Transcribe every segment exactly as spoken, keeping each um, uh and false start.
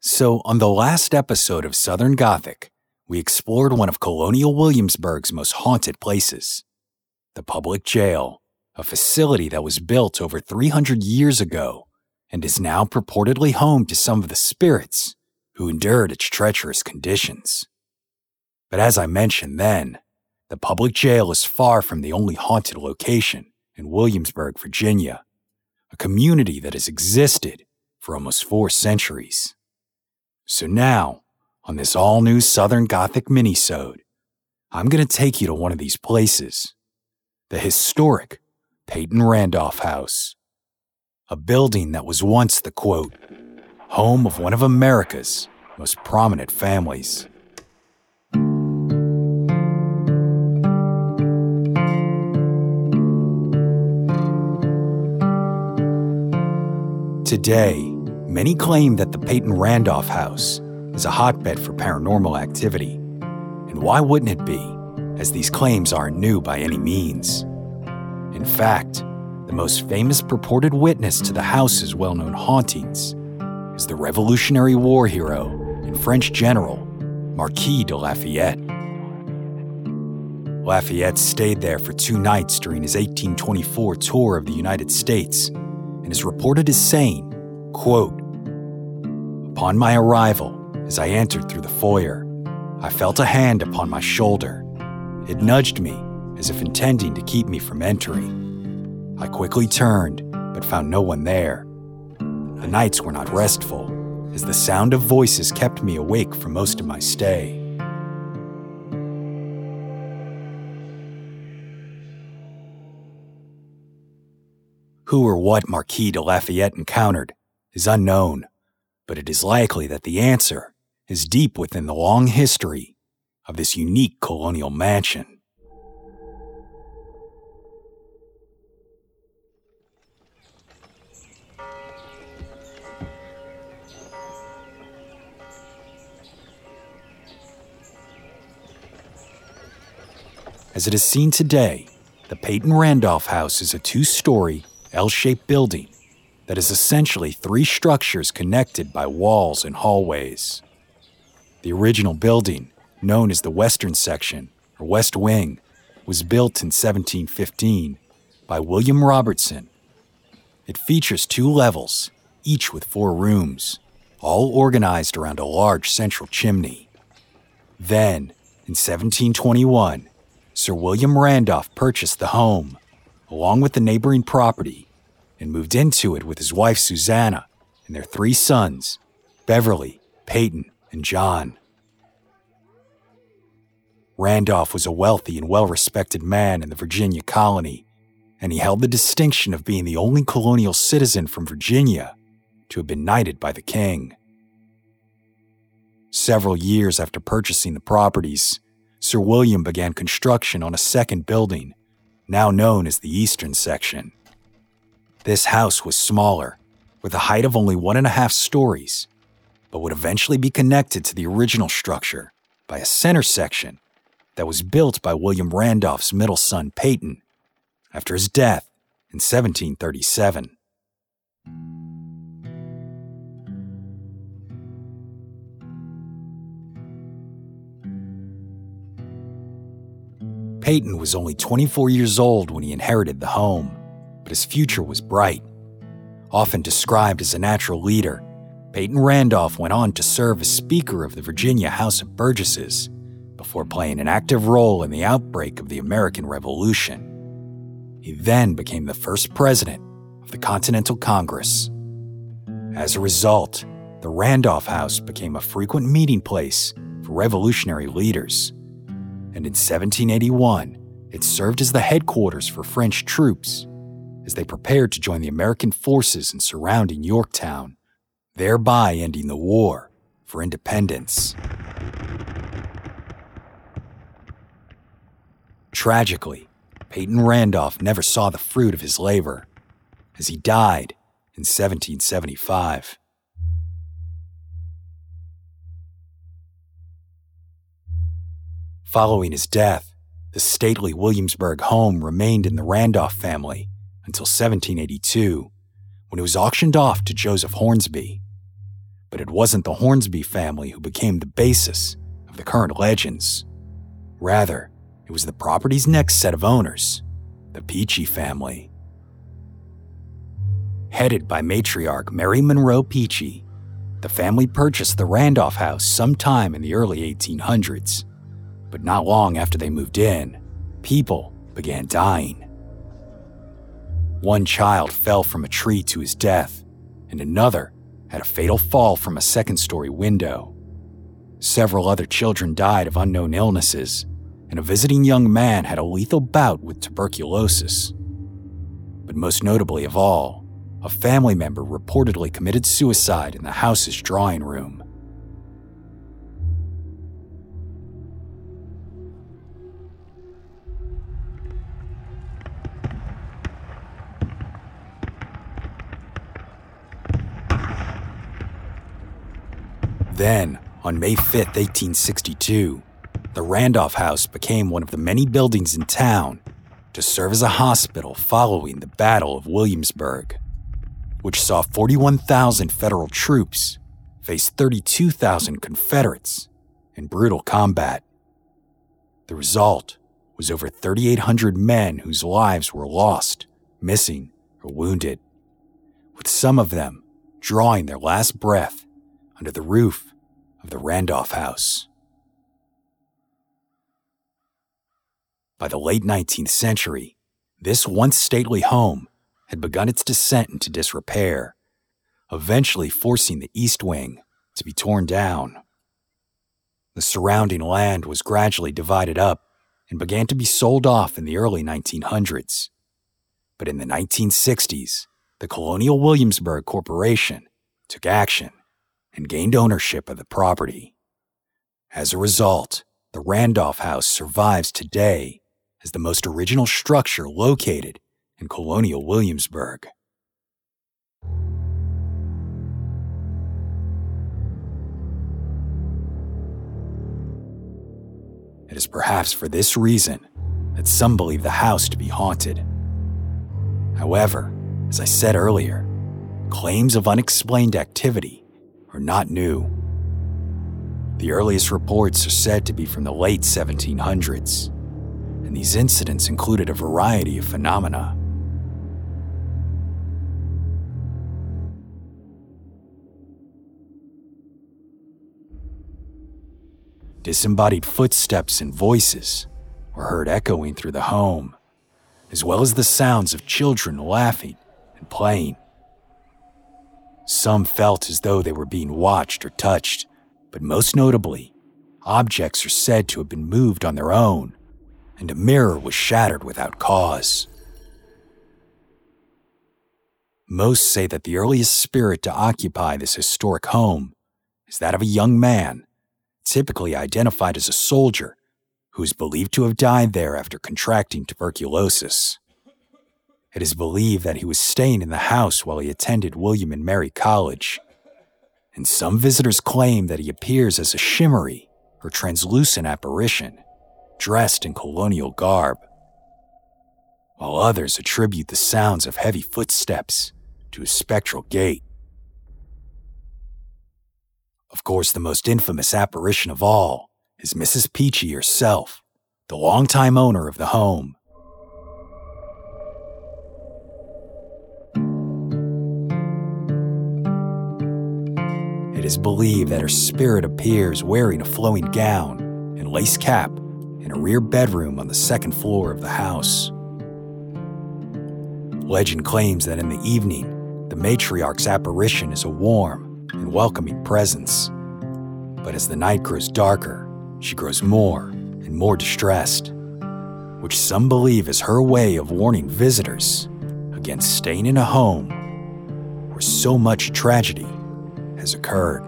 So, on the last episode of Southern Gothic, we explored one of Colonial Williamsburg's most haunted places, the public jail, a facility that was built over three hundred years ago and is now purportedly home to some of the spirits who endured its treacherous conditions. But as I mentioned then, the public jail is far from the only haunted location in Williamsburg, Virginia, a community that has existed for almost four centuries. So now, on this all-new Southern Gothic minisode, I'm going to take you to one of these places, the historic Peyton Randolph House, a building that was once the, quote, home of one of America's most prominent families. Today, many claim that the Peyton Randolph House is a hotbed for paranormal activity. And why wouldn't it be, as these claims aren't new by any means? In fact, the most famous purported witness to the house's well-known hauntings is the Revolutionary War hero and French general, Marquis de Lafayette. Lafayette stayed there for two nights during his eighteen twenty-four tour of the United States and is reported as saying, quote, upon my arrival, as I entered through the foyer, I felt a hand upon my shoulder. It nudged me, as if intending to keep me from entering. I quickly turned, but found no one there. The nights were not restful, as the sound of voices kept me awake for most of my stay. Who or what Marquis de Lafayette encountered is unknown, but it is likely that the answer is deep within the long history of this unique colonial mansion. As it is seen today, the Peyton Randolph House is a two-story, L-shaped building that is essentially three structures connected by walls and hallways. The original building, known as the Western Section, or West Wing, was built in seventeen fifteen by William Robertson. It features two levels, each with four rooms, all organized around a large central chimney. Then, in seventeen twenty-one, Sir William Randolph purchased the home, along with the neighboring property, and moved into it with his wife Susanna and their three sons, Beverly, Peyton, and John. Randolph was a wealthy and well-respected man in the Virginia colony, and he held the distinction of being the only colonial citizen from Virginia to have been knighted by the king. Several years after purchasing the properties, Sir William began construction on a second building, now known as the Eastern Section. This house was smaller, with a height of only one and a half stories, but would eventually be connected to the original structure by a center section that was built by William Randolph's middle son Peyton after his death in seventeen thirty-seven. Peyton was only twenty-four years old when he inherited the home, but his future was bright. Often described as a natural leader, Peyton Randolph went on to serve as Speaker of the Virginia House of Burgesses before playing an active role in the outbreak of the American Revolution. He then became the first president of the Continental Congress. As a result, the Randolph House became a frequent meeting place for revolutionary leaders, and in seventeen eighty-one, it served as the headquarters for French troops as they prepared to join the American forces in surrounding Yorktown, thereby ending the war for independence. Tragically, Peyton Randolph never saw the fruit of his labor, as he died in seventeen seventy-five. Following his death, the stately Williamsburg home remained in the Randolph family until seventeen eighty-two, when it was auctioned off to Joseph Hornsby. But it wasn't the Hornsby family who became the basis of the current legends. Rather, it was the property's next set of owners, the Peachy family. Headed by matriarch Mary Monroe Peachy, the family purchased the Randolph House sometime in the early eighteen hundreds. But not long after they moved in, people began dying. One child fell from a tree to his death, and another had a fatal fall from a second-story window. Several other children died of unknown illnesses, and a visiting young man had a lethal bout with tuberculosis. But most notably of all, a family member reportedly committed suicide in the house's drawing room. Then, on May fifth, eighteen sixty-two, the Randolph House became one of the many buildings in town to serve as a hospital following the Battle of Williamsburg, which saw forty-one thousand Federal troops face thirty-two thousand Confederates in brutal combat. The result was over thirty-eight hundred men whose lives were lost, missing, or wounded, with some of them drawing their last breath under the roof of the Randolph House. By the late nineteenth century, this once stately home had begun its descent into disrepair, eventually forcing the East Wing to be torn down. The surrounding land was gradually divided up and began to be sold off in the early nineteen hundreds. But in the nineteen sixties, the Colonial Williamsburg Corporation took action and gained ownership of the property. As a result, the Randolph House survives today as the most original structure located in Colonial Williamsburg. It is perhaps for this reason that some believe the house to be haunted. However, as I said earlier, claims of unexplained activity are not new. The earliest reports are said to be from the late seventeen hundreds, and these incidents included a variety of phenomena. Disembodied footsteps and voices were heard echoing through the home, as well as the sounds of children laughing and playing. Some felt as though they were being watched or touched, but most notably, objects are said to have been moved on their own, and a mirror was shattered without cause. Most say that the earliest spirit to occupy this historic home is that of a young man, typically identified as a soldier, who is believed to have died there after contracting tuberculosis. It is believed that he was staying in the house while he attended William and Mary College, and some visitors claim that he appears as a shimmery or translucent apparition, dressed in colonial garb, while others attribute the sounds of heavy footsteps to his spectral gait. Of course, the most infamous apparition of all is Missus Peachy herself, the longtime owner of the home. is believed that her spirit appears wearing a flowing gown and lace cap in a rear bedroom on the second floor of the house. Legend claims that in the evening, the matriarch's apparition is a warm and welcoming presence. But as the night grows darker, she grows more and more distressed, which some believe is her way of warning visitors against staying in a home where so much tragedy has occurred.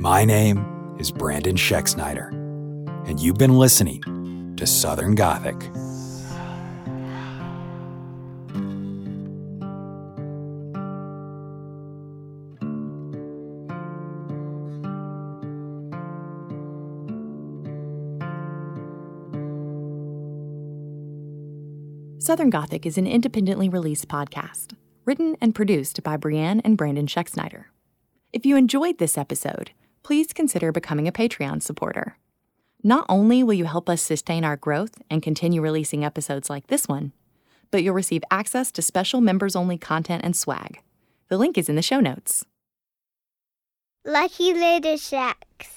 My name is Brandon Shecksneider, and you've been listening to Southern Gothic. Southern Gothic is an independently released podcast, written and produced by Brianne and Brandon Shecksneider. If you enjoyed this episode, please consider becoming a Patreon supporter. Not only will you help us sustain our growth and continue releasing episodes like this one, but you'll receive access to special members-only content and swag. The link is in the show notes. Lucky Little Shacks.